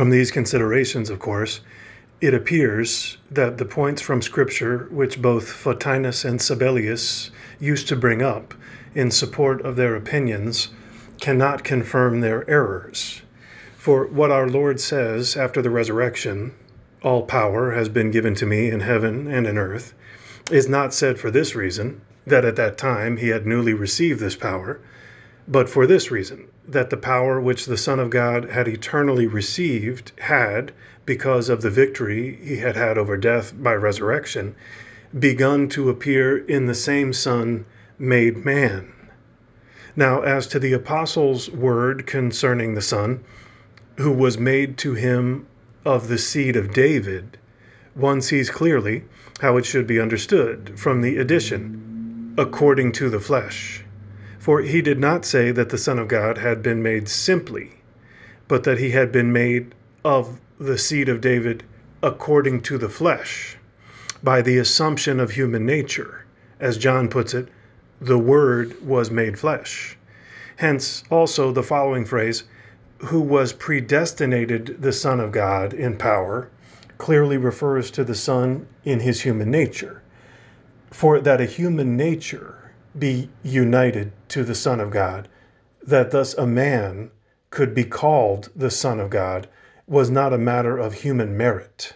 From these considerations, of course, it appears that the points from Scripture which both Photinus and Sabellius used to bring up in support of their opinions cannot confirm their errors. For what our Lord says after the resurrection, "All power has been given to me in heaven and in earth," is not said for this reason, that at that time he had newly received this power, but for this reason, that the power which the Son of God had eternally received had, because of the victory he had had over death by resurrection, begun to appear in the same Son made man. Now, as to the apostles' word concerning the Son, who was made to him of the seed of David, one sees clearly how it should be understood from the addition, according to the flesh. For he did not say that the Son of God had been made simply, but that he had been made of the seed of David according to the flesh, by the assumption of human nature. As John puts it, "The Word was made flesh." Hence also the following phrase, "who was predestinated the Son of God in power," clearly refers to the Son in his human nature. For that a human nature be united to the Son of God, that thus a man could be called the Son of God, was not a matter of human merit.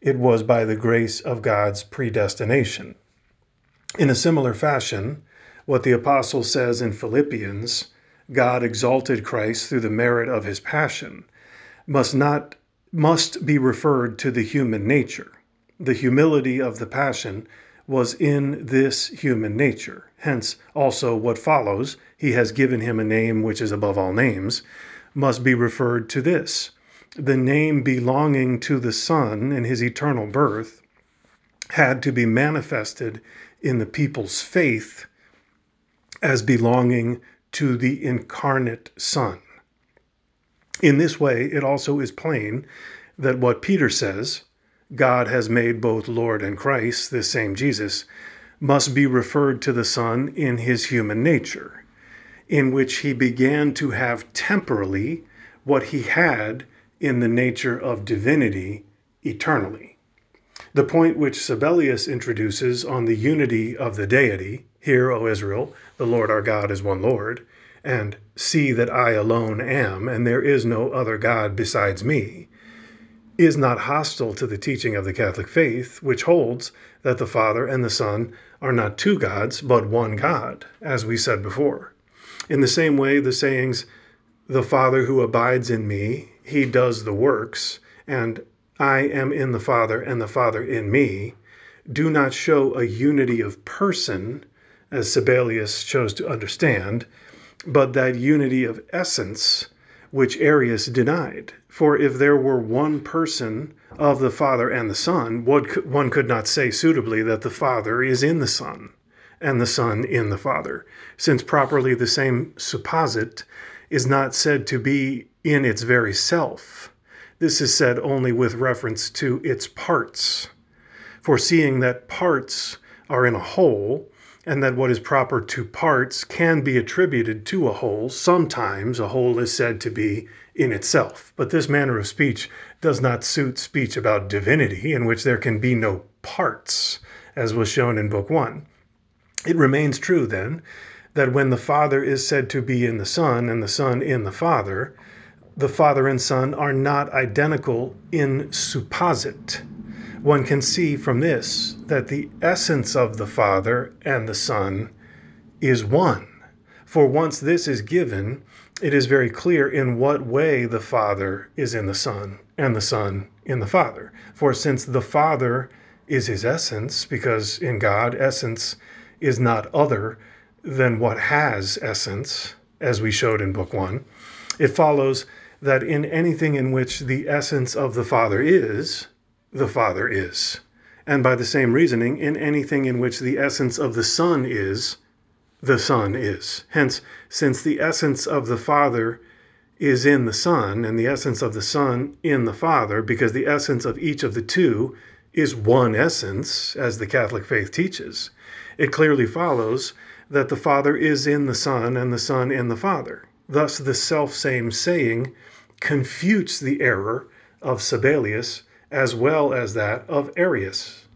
It was by the grace of God's predestination. In a similar fashion, what the apostle says in Philippians, "God exalted Christ through the merit of his passion," must be referred to the human nature. The humility of the passion was in this human nature. Hence, also what follows, "He has given him a name which is above all names," must be referred to this. The name belonging to the Son in his eternal birth had to be manifested in the people's faith as belonging to the incarnate Son. In this way, it also is plain that what Peter says, "God has made both Lord and Christ, this same Jesus," must be referred to the Son in his human nature, in which he began to have temporally what he had in the nature of divinity eternally. The point which Sabellius introduces on the unity of the deity, "Hear, O Israel, the Lord our God is one Lord," and "See that I alone am, and there is no other God besides me," is not hostile to the teaching of the Catholic faith, which holds that the Father and the Son are not two gods, but one God, as we said before. In the same way, the sayings, "The Father who abides in me, he does the works," and "I am in the Father and the Father in me," do not show a unity of person, as Sabellius chose to understand, but that unity of essence which Arius denied. For if there were one person of the Father and the Son, one could not say suitably that the Father is in the Son and the Son in the Father, since properly the same supposite is not said to be in its very self. This is said only with reference to its parts. For seeing that parts are in a whole, and that what is proper to parts can be attributed to a whole, sometimes a whole is said to be in itself. But this manner of speech does not suit speech about divinity, in which there can be no parts, as was shown in Book 1. It remains true, then, that when the Father is said to be in the Son, and the Son in the Father and Son are not identical in supposite. One can see from this that the essence of the Father and the Son is one. For once this is given, it is very clear in what way the Father is in the Son and the Son in the Father. For since the Father is his essence, because in God essence is not other than what has essence, as we showed in Book 1, it follows that in anything in which the essence of the Father is, and by the same reasoning, in anything in which the essence of the Son is, the Son is. Hence, since the essence of the Father is in the Son, and the essence of the Son in the Father, because the essence of each of the two is one essence, as the Catholic faith teaches, it clearly follows that the Father is in the Son, and the Son in the Father. Thus, the self-same saying confutes the error of Sabellius as well as that of Arius.